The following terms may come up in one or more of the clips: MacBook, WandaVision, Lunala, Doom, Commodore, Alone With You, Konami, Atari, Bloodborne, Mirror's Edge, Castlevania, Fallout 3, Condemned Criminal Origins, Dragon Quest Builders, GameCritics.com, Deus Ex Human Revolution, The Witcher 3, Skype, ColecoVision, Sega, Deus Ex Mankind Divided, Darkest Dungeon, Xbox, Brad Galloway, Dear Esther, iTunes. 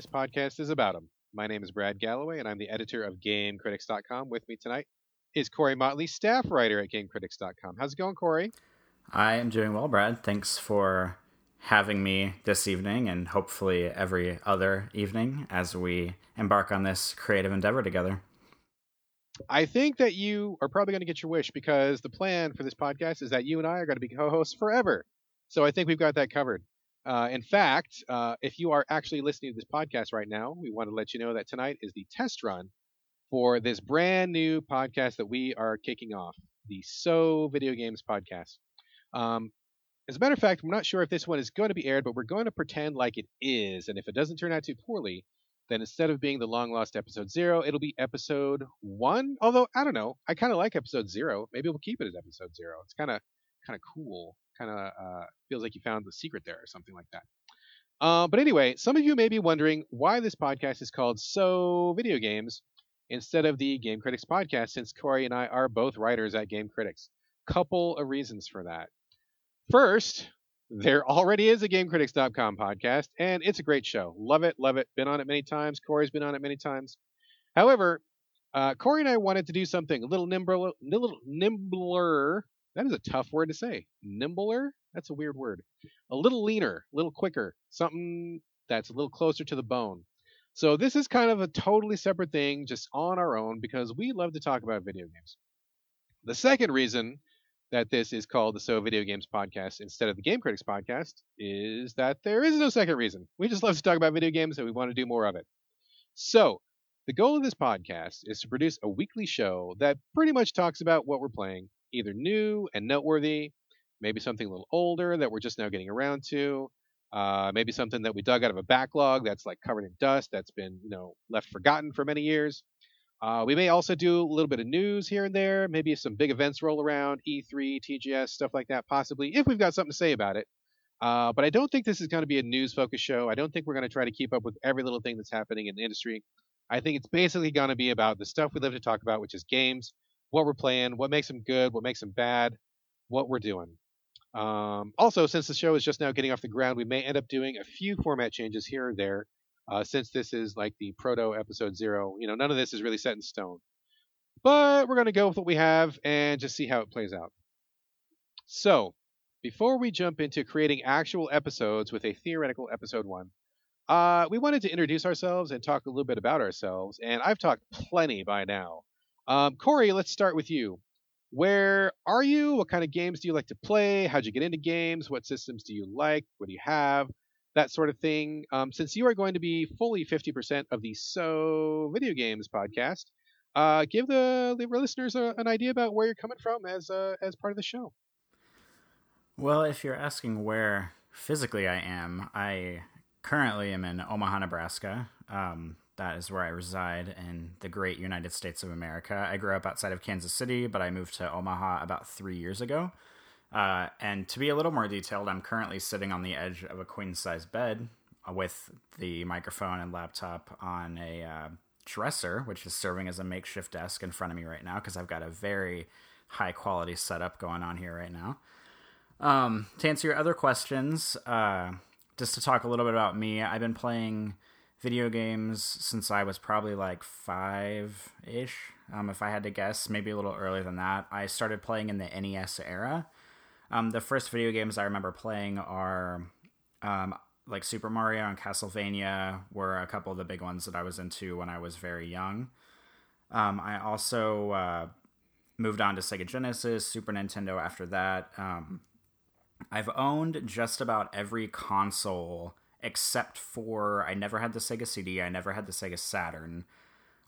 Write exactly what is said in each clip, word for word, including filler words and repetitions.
this podcast is about them. My name is Brad Galloway, and I'm the editor of Game Critics dot com. With me tonight is Corey Motley, staff writer at Game Critics dot com. How's it going, Corey? I am doing well, Brad. Thanks for having me this evening, and hopefully every other evening as we embark on this creative endeavor together. I think that you are probably going to get your wish, because the plan for this podcast is that you and I are going to be co-hosts forever. So I think we've got that covered. Uh, in fact, uh, if you are actually listening to this podcast right now, we want to let you know that tonight is the test run for this brand new podcast that we are kicking off, the So... Videogames! Podcast. Um, as a matter of fact, we're not sure if this one is going to be aired, but we're going to pretend like it is. And if it doesn't turn out too poorly, then instead of being the long-lost episode zero, it'll be episode one. Although, I don't know. I kind of like episode zero. Maybe we'll keep it as episode zero. It's kind of kind of cool. Kind of uh, feels like you found the secret there or something like that. Uh, but anyway, some of you may be wondering why this podcast is called So... Video Games instead of the Game Critics podcast, since Corey and I are both writers at Game Critics. Couple of reasons for that. First, there already is a Game Critics dot com podcast, and it's a great show. Love it, love it. Been on it many times. Corey's been on it many times. However, uh, Corey and I wanted to do something a little nimbler, little nimbler. That is a tough word to say. Nimbler? That's a weird word. A little leaner, a little quicker, something that's a little closer to the bone. So this is kind of a totally separate thing, just on our own, because we love to talk about video games. The second reason that this is called the So... Video Games! Podcast instead of the Game Critics podcast is that there is no second reason. We just love to talk about video games and we want to do more of it. So the goal of this podcast is to produce a weekly show that pretty much talks about what we're playing, either new and noteworthy, maybe something a little older that we're just now getting around to, uh, maybe something that we dug out of a backlog that's like covered in dust, that's been, you know, left forgotten for many years. Uh, we may also do a little bit of news here and there, maybe some big events roll around, E three, T G S, stuff like that, possibly, if we've got something to say about it. Uh, but I don't think this is going to be a news-focused show. I don't think we're going to try to keep up with every little thing that's happening in the industry. I think it's basically going to be about the stuff we love to talk about, which is games, what we're playing, what makes them good, what makes them bad, what we're doing. Um, also, since the show is just now getting off the ground, we may end up doing a few format changes here or there. Uh, since this is like the proto episode zero, you know, none of this is really set in stone. But we're going to go with what we have and just see how it plays out. So, before we jump into creating actual episodes with a theoretical episode one, uh, we wanted to introduce ourselves and talk a little bit about ourselves. And I've talked plenty by now. Um, Corey, let's start with you. Where are you? What kind of games do you like to play? How'd you get into games? What systems do you like? What do you have? That sort of thing. Um, since you are going to be fully fifty percent of the So... Video Games! Podcast, uh, give the, the listeners a, an idea about where you're coming from as uh, as part of the show. Well, if you're asking where physically I am, I currently am in Omaha, Nebraska. Um, that is where I reside in the great United States of America. I grew up outside of Kansas City, but I moved to Omaha about three years ago. Uh, and to be a little more detailed, I'm currently sitting on the edge of a queen-size bed with the microphone and laptop on a uh, dresser, which is serving as a makeshift desk in front of me right now because I've got a very high-quality setup going on here right now. Um, to answer your other questions, uh, just to talk a little bit about me, I've been playing video games since I was probably like five-ish, um, if I had to guess, maybe a little earlier than that. I started playing in the N E S era. Um, the first video games I remember playing are um, like Super Mario and Castlevania were a couple of the big ones that I was into when I was very young. Um, I also uh, moved on to Sega Genesis, Super Nintendo after that. Um, I've owned just about every console except for I never had the Sega C D, I never had the Sega Saturn.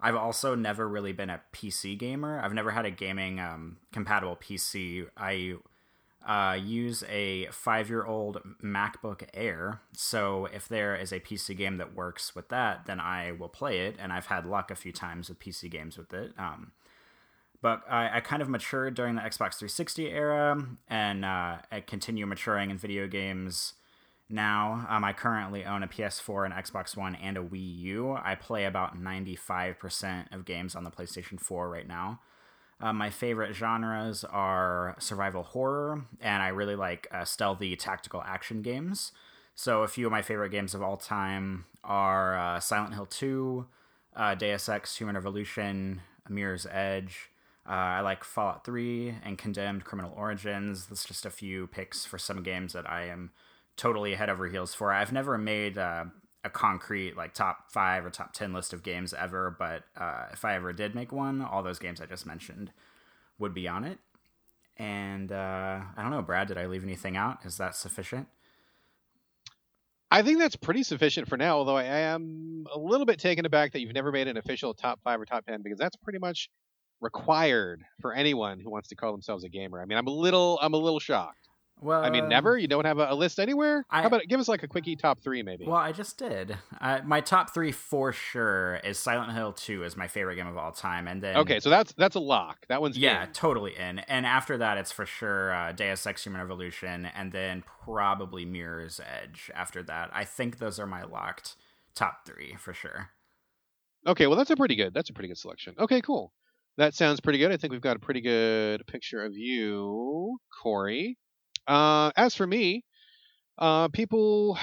I've also never really been a P C gamer. I've never had a gaming um, compatible P C. I... Uh, use a five-year-old MacBook Air, so if there is a P C game that works with that, then I will play it, and I've had luck a few times with P C games with it. Um, but I, I kind of matured during the Xbox three sixty era, and uh, I continue maturing in video games now. Um, I currently own a P S four, an Xbox One, and a Wii U. I play about ninety-five percent of games on the PlayStation four right now. Uh, my favorite genres are survival horror, and I really like uh, stealthy tactical action games. So a few of my favorite games of all time are uh, Silent Hill two, uh, Deus Ex Human Revolution, Mirror's Edge. Uh, I like Fallout three and Condemned Criminal Origins. That's just a few picks for some games that I am totally head over heels for. I've never made uh, a concrete like top five or top ten list of games ever, but uh, if I ever did make one, all those games I just mentioned would be on it. And uh, I don't know, Brad, did I leave anything out? Is that sufficient? I think that's pretty sufficient for now, although I am a little bit taken aback that you've never made an official top five or top ten, because that's pretty much required for anyone who wants to call themselves a gamer. I mean, I'm a little I'm a little shocked. Well, I mean, never? You don't have a, a list anywhere? I, How about give us like a quickie top three, maybe? Well, I just did. Uh, my top three for sure is Silent Hill two is my favorite game of all time. And then okay, so that's that's a lock. That one's yeah, in. Totally in. And after that, it's for sure uh, Deus Ex Human Revolution, and then probably Mirror's Edge after that. I think those are my locked top three for sure. Okay, well, that's a pretty good. That's a pretty good selection. Okay, cool. That sounds pretty good. I think we've got a pretty good picture of you, Corey. Uh, as for me, uh, people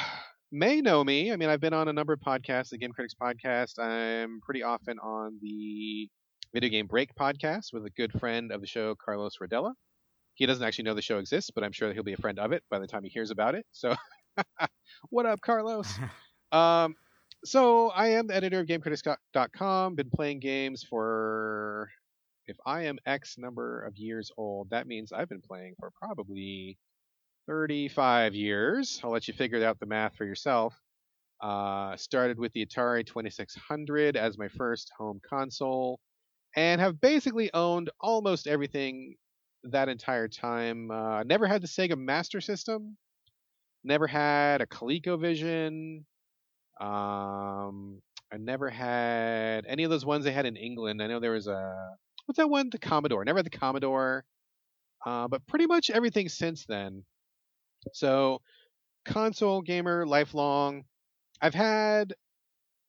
may know me. I mean, I've been on a number of podcasts, the Game Critics podcast. I'm pretty often on the Video Game Break podcast with a good friend of the show, Carlos Rodella. He doesn't actually know the show exists, but I'm sure that he'll be a friend of it by the time he hears about it. So what up, Carlos? um, so I am the editor of Game Critics dot com. Been playing games for, if I am X number of years old, that means I've been playing for probably thirty-five years. I'll let you figure out the math for yourself. Uh, started with the Atari twenty-six hundred as my first home console, and have basically owned almost everything that entire time. Uh, never had the Sega Master System. Never had a ColecoVision. Um, I never had any of those ones they had in England. I know there was a... What's that one? The Commodore. Never had the Commodore. Uh, but pretty much everything since then. So, console gamer, lifelong. I've had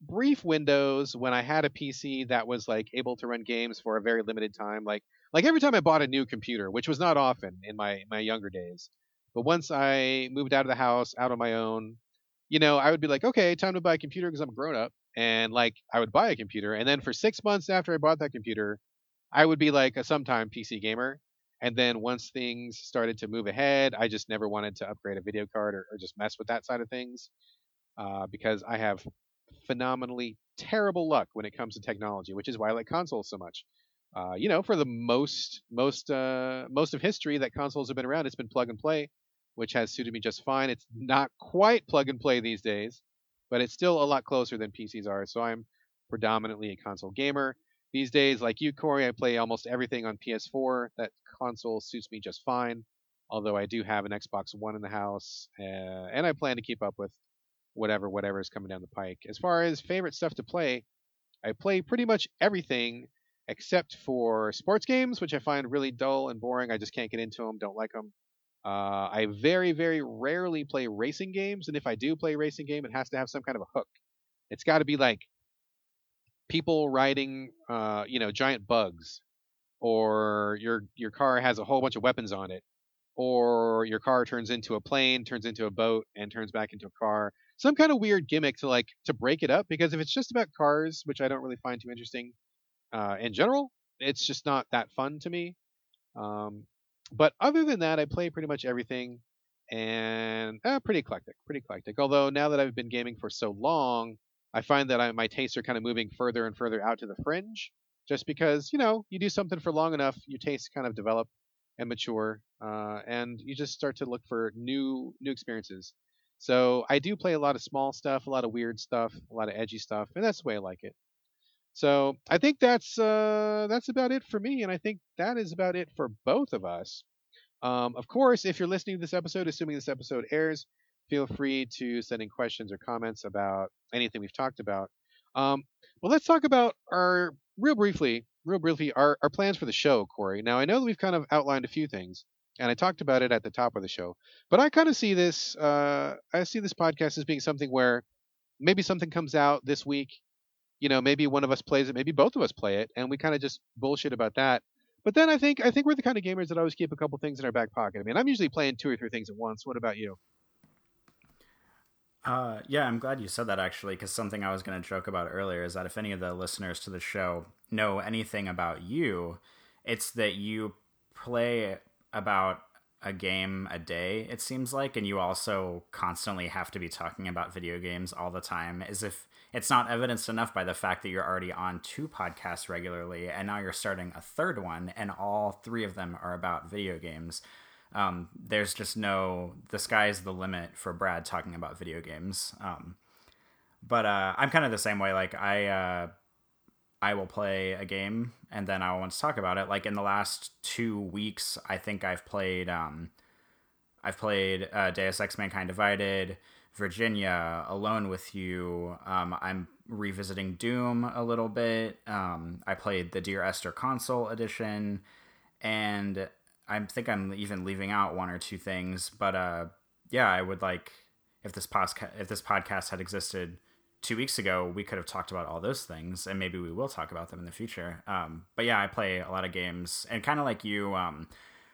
brief windows when I had a P C that was like able to run games for a very limited time. Like, like every time I bought a new computer, which was not often in my, my younger days. But once I moved out of the house, out on my own, you know, I would be like, okay, time to buy a computer because I'm a grown up. And like, I would buy a computer. And then for six months after I bought that computer, I would be like a sometime P C gamer. And then once things started to move ahead, I just never wanted to upgrade a video card or, or just mess with that side of things uh, because I have phenomenally terrible luck when it comes to technology, which is why I like consoles so much. Uh, you know, for the most most uh, most of history that consoles have been around, it's been plug and play, which has suited me just fine. It's not quite plug and play these days, but it's still a lot closer than P Cs are. So I'm predominantly a console gamer. These days, like you, Corey, I play almost everything on P S four. That console suits me just fine, although I do have an Xbox One in the house, uh, and I plan to keep up with whatever whatever is coming down the pike. As far as favorite stuff to play, I play pretty much everything except for sports games, which I find really dull and boring. I just can't get into them, don't like them. Uh, I very, very rarely play racing games, and if I do play a racing game, it has to have some kind of a hook. It's got to be like people riding, uh, you know, giant bugs, or your your car has a whole bunch of weapons on it, or your car turns into a plane, turns into a boat, and turns back into a car. Some kind of weird gimmick to like to break it up, because if it's just about cars, which I don't really find too interesting uh, in general, it's just not that fun to me. Um, but other than that, I play pretty much everything, and uh, pretty eclectic, pretty eclectic. Although now that I've been gaming for so long, I find that I, my tastes are kind of moving further and further out to the fringe, just because, you know, you do something for long enough, your tastes kind of develop and mature, uh, and you just start to look for new new experiences. So I do play a lot of small stuff, a lot of weird stuff, a lot of edgy stuff, and that's the way I like it. So I think that's uh, that's about it for me, and I think that is about it for both of us. Um, of course, if you're listening to this episode, assuming this episode airs, feel free to send in questions or comments about anything we've talked about. Um, well, let's talk about our real briefly, real briefly, our, our plans for the show, Corey. Now, I know that we've kind of outlined a few things, and I talked about it at the top of the show, but I kind of see this, uh, I see this podcast as being something where maybe something comes out this week, you know, maybe one of us plays it, maybe both of us play it, and we kind of just bullshit about that. But then I think I think we're the kind of gamers that always keep a couple things in our back pocket. I mean, I'm usually playing two or three things at once. What about you? Uh, yeah, I'm glad you said that, actually, because something I was going to joke about earlier is that if any of the listeners to the show know anything about you, it's that you play about a game a day, it seems like, and you also constantly have to be talking about video games all the time, as if it's not evidenced enough by the fact that you're already on two podcasts regularly, and now you're starting a third one, and all three of them are about video games. Um, there's just no, the sky's the limit for Brad talking about video games. Um, but, uh, I'm kind of the same way. Like I, uh, I will play a game and then I will want to talk about it. Like in the last two weeks, I think I've played, um, I've played, uh, Deus Ex Mankind Divided, Virginia, Alone With You. Um, I'm revisiting Doom a little bit. Um, I played the Dear Esther console edition, and I think I'm even leaving out one or two things, but uh, yeah, I would like if this podcast if this podcast had existed two weeks ago, we could have talked about all those things, and maybe we will talk about them in the future. Um, but yeah, I play a lot of games, and kind of like you, um,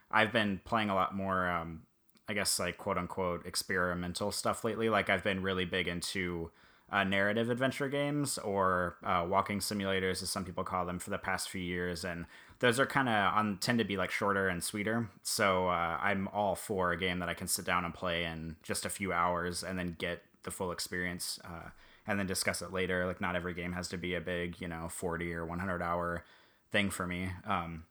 I've been playing a lot more, um, I guess, like quote unquote experimental stuff lately. Like I've been really big into uh, narrative adventure games, or uh, walking simulators, as some people call them, for the past few years, and those are kind of on tend to be like shorter and sweeter. So uh, I'm all for a game that I can sit down and play in just a few hours and then get the full experience uh, and then discuss it later. Like not every game has to be a big, you know, forty or one hundred hour thing for me. Um,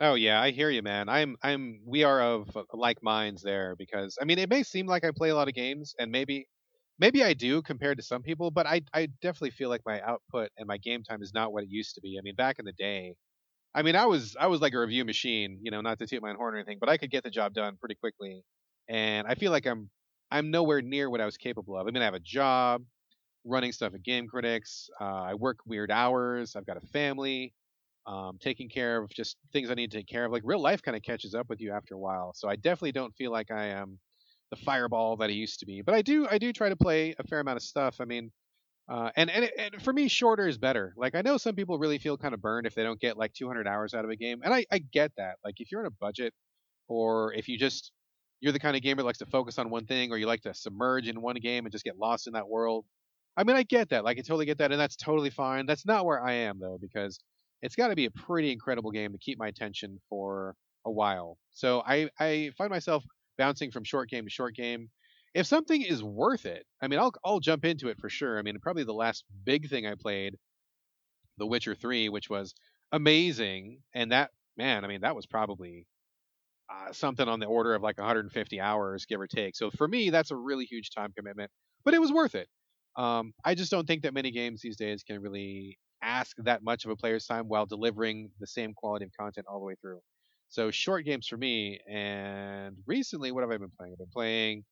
oh, yeah, I hear you, man. I'm I'm we are of like minds there, because I mean, it may seem like I play a lot of games, and maybe maybe I do compared to some people. But I, I definitely feel like my output and my game time is not what it used to be. I mean, back in the day, I mean, I was I was like a review machine, you know, not to toot my own horn or anything, but I could get the job done pretty quickly. And I feel like I'm I'm nowhere near what I was capable of. I mean, I have a job running stuff at Game Critics. Uh, I work weird hours. I've got a family, um, taking care of just things I need to take care of. Like real life kind of catches up with you after a while. So I definitely don't feel like I am the fireball that I used to be. But I do I do try to play a fair amount of stuff. I mean, Uh, and, and, and for me, shorter is better. Like, I know some people really feel kind of burned if they don't get like two hundred hours out of a game. And I, I get that. Like, if you're on a budget, or if you just, you're the kind of gamer that likes to focus on one thing, or you like to submerge in one game and just get lost in that world. I mean, I get that. Like, I totally get that. And that's totally fine. That's not where I am, though, because it's got to be a pretty incredible game to keep my attention for a while. So I, I find myself bouncing from short game to short game. If something is worth it, I mean, I'll I'll jump into it for sure. I mean, probably the last big thing I played, The Witcher three, which was amazing. And that, man, I mean, that was probably uh, something on the order of like one hundred fifty hours, give or take. So for me, that's a really huge time commitment, but it was worth it. Um, I just don't think that many games these days can really ask that much of a player's time while delivering the same quality of content all the way through. So short games for me. And recently, what have I been playing? I've been playing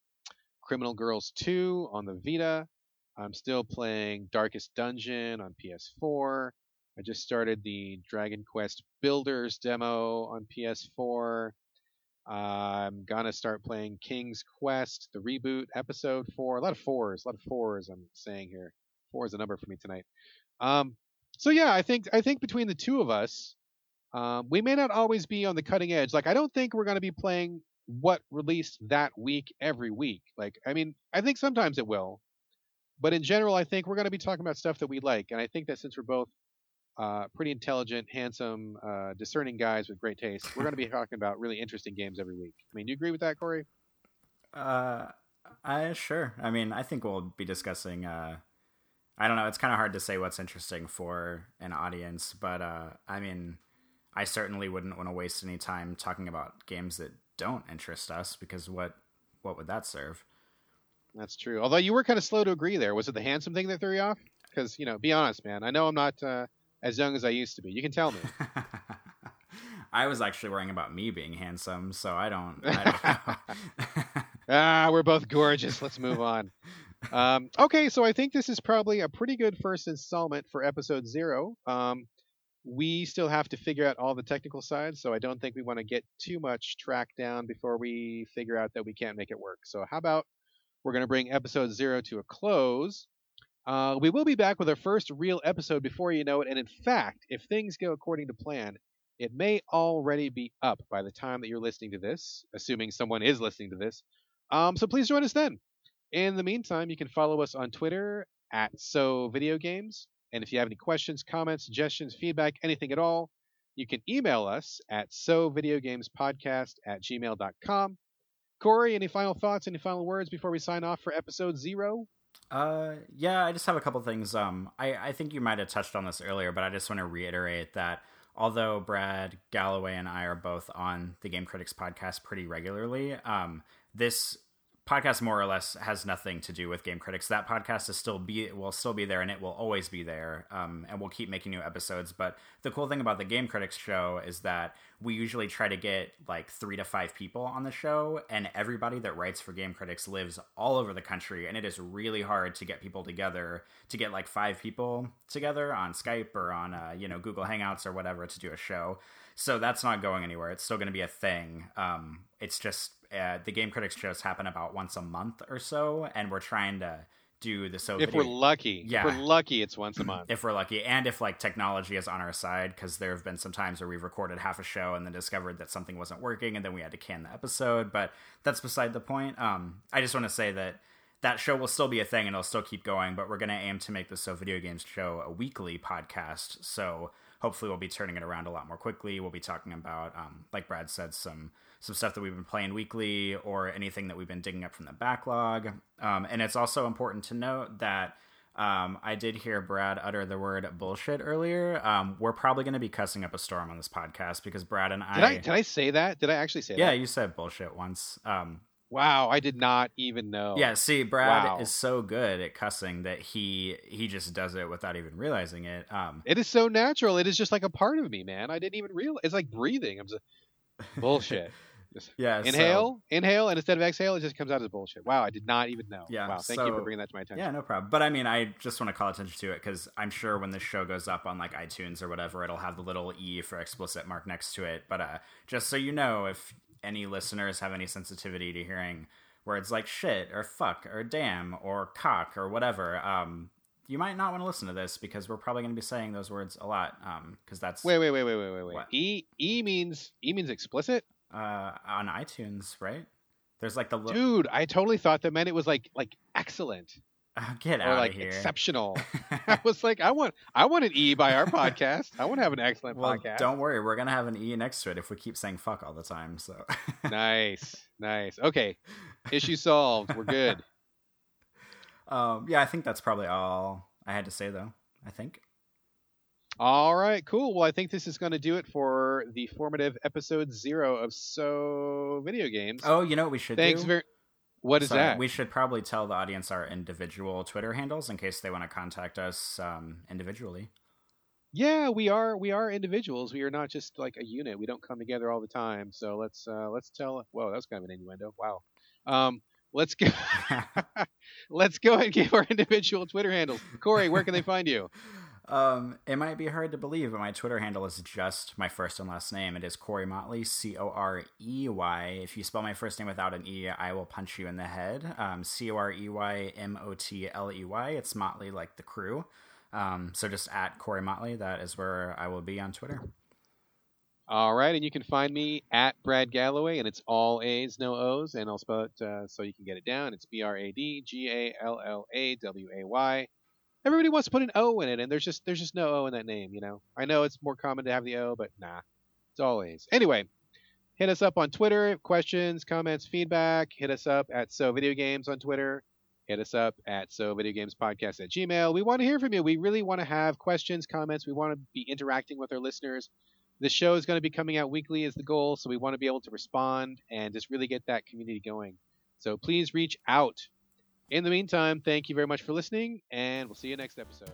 Criminal Girls two on the Vita. I'm still playing Darkest Dungeon on P S four. I just started the Dragon Quest Builders demo on P S four. Uh, I'm gonna start playing King's Quest, the reboot, episode four. A lot of fours, a lot of fours I'm saying here. Four is a number for me tonight. Um, so yeah, I think I think between the two of us, um, we may not always be on the cutting edge. Like I don't think we're gonna be playing what released that week every week. Like, I mean, I think sometimes it will, but in general, I think we're going to be talking about stuff that we like. And I think that since we're both uh, pretty intelligent, handsome, uh, discerning guys with great taste, we're going to be talking about really interesting games every week. I mean, do you agree with that, Corey? Uh, I sure. I mean, I think we'll be discussing, uh, I don't know. It's kind of hard to say what's interesting for an audience, but uh, I mean, I certainly wouldn't want to waste any time talking about games that don't interest us, because what what would that serve? That's true. Although you were kind of slow to agree there. Was it the handsome thing that threw you off? Because, you know, be honest, man, I know I'm not uh, as young as I used to be. You can tell me. I was actually worrying about me being handsome, so I don't, I don't know. Ah, we're both gorgeous. Let's move on. Um, okay, so I think this is probably a pretty good first installment for episode zero. Um, We still have to figure out all the technical sides, so I don't think we want to get too much track down before we figure out that we can't make it work. So how about we're going to bring episode zero to a close. Uh, we will be back with our first real episode before you know it, and in fact, if things go according to plan, it may already be up by the time that you're listening to this, assuming someone is listening to this. Um, so please join us then. In the meantime, you can follow us on Twitter at So Video Games. And if you have any questions, comments, suggestions, feedback, anything at all, you can email us at so video games podcast at gmail dot com. Corey, any final thoughts, any final words before we sign off for episode zero? Uh, yeah, I just have a couple things. Um, I, I think you might have touched on this earlier, but I just want to reiterate that although Brad Galloway and I are both on the Game Critics podcast pretty regularly, um, this podcast more or less has nothing to do with Game Critics. That podcast is still be will still be there, and it will always be there, um, and we'll keep making new episodes. But the cool thing about the Game Critics show is that we usually try to get like three to five people on the show, and everybody that writes for Game Critics lives all over the country, and it is really hard to get people together, to get like five people together on Skype or on uh, you know Google Hangouts or whatever to do a show. So that's not going anywhere. It's still going to be a thing. Um, it's just Uh, the Game Critics shows happen about once a month or so, and we're trying to do the so if video- we're lucky yeah if we're lucky it's once a month if we're lucky, and if like technology is on our side, because there have been some times where we've recorded half a show and then discovered that something wasn't working and then we had to can the episode, but that's beside the point. um I just want to say that that show will still be a thing and it'll still keep going, but we're going to aim to make the So Video Games show a weekly podcast, so hopefully we'll be turning it around a lot more quickly. We'll be talking about, um, like Brad said, some some stuff that we've been playing weekly or anything that we've been digging up from the backlog. Um, and it's also important to note that um, I did hear Brad utter the word bullshit earlier. Um, we're probably going to be cussing up a storm on this podcast because Brad and I... Did I, did I say that? Did I actually say yeah, that? Yeah, you said bullshit once. Um, wow, I did not even know. Yeah, see, Brad wow. is so good at cussing that he he just does it without even realizing it. Um, it is so natural. It is just like a part of me, man. I didn't even realize. It's like breathing. I'm just bullshit. Just yeah, inhale, so, inhale, and instead of exhale, it just comes out as bullshit. Wow, I did not even know. Yeah, wow, thank so, you for bringing that to my attention. Yeah, no problem. But I mean, I just want to call attention to it because I'm sure when this show goes up on like iTunes or whatever, it'll have the little E for explicit mark next to it. But uh, just so you know, if any listeners have any sensitivity to hearing words like shit or fuck or damn or cock or whatever, um, you might not want to listen to this because we're probably going to be saying those words a lot. Um, because that's wait, wait, wait, wait, wait, wait, wait. E E means E means explicit. Uh, on iTunes, right? There's like the lo- dude. I totally thought that meant it was like like excellent. Oh, get out or like of here. Exceptional. I was like, I want I want an E by our podcast. I want to have an excellent well, podcast. Don't worry. We're going to have an E next to it if we keep saying fuck all the time. So nice. Nice. Okay. Issue solved. We're good. Um, yeah, I think that's probably all I had to say, though, I think. All right. Cool. Well, I think this is going to do it for the formative episode zero of So Video Games. Oh, you know what we should Thanks do? Thanks very What is so that? We should probably tell the audience our individual Twitter handles in case they want to contact us um, individually. Yeah, we are we are individuals. We are not just like a unit. We don't come together all the time. So let's uh, let's tell. Whoa, that's kind of an innuendo. Wow. Um, let's go. Let's go and give our individual Twitter handles. Corey, where can they find you? Um, it might be hard to believe, but my Twitter handle is just my first and last name. It is Corey Motley, C O R E Y. If you spell my first name without an E, I will punch you in the head. Um, C O R E Y M O T L E Y. It's Motley like the crew. Um, so just at Corey Motley, that is where I will be on Twitter. All right, and you can find me at Brad Galloway, and it's all A's, no O's, and I'll spell it uh, so you can get it down. It's B R A D G A L L A W A Y. Everybody wants to put an O in it, and there's just there's just no O in that name, you know. I know it's more common to have the O, but nah, it's always. Anyway, hit us up on Twitter, questions, comments, feedback. Hit us up at So Video Games on Twitter. Hit us up at So Video Games Podcast at Gmail. We want to hear from you. We really want to have questions, comments. We want to be interacting with our listeners. The show is going to be coming out weekly is the goal, so we want to be able to respond and just really get that community going. So please reach out. In the meantime, thank you very much for listening, and we'll see you next episode.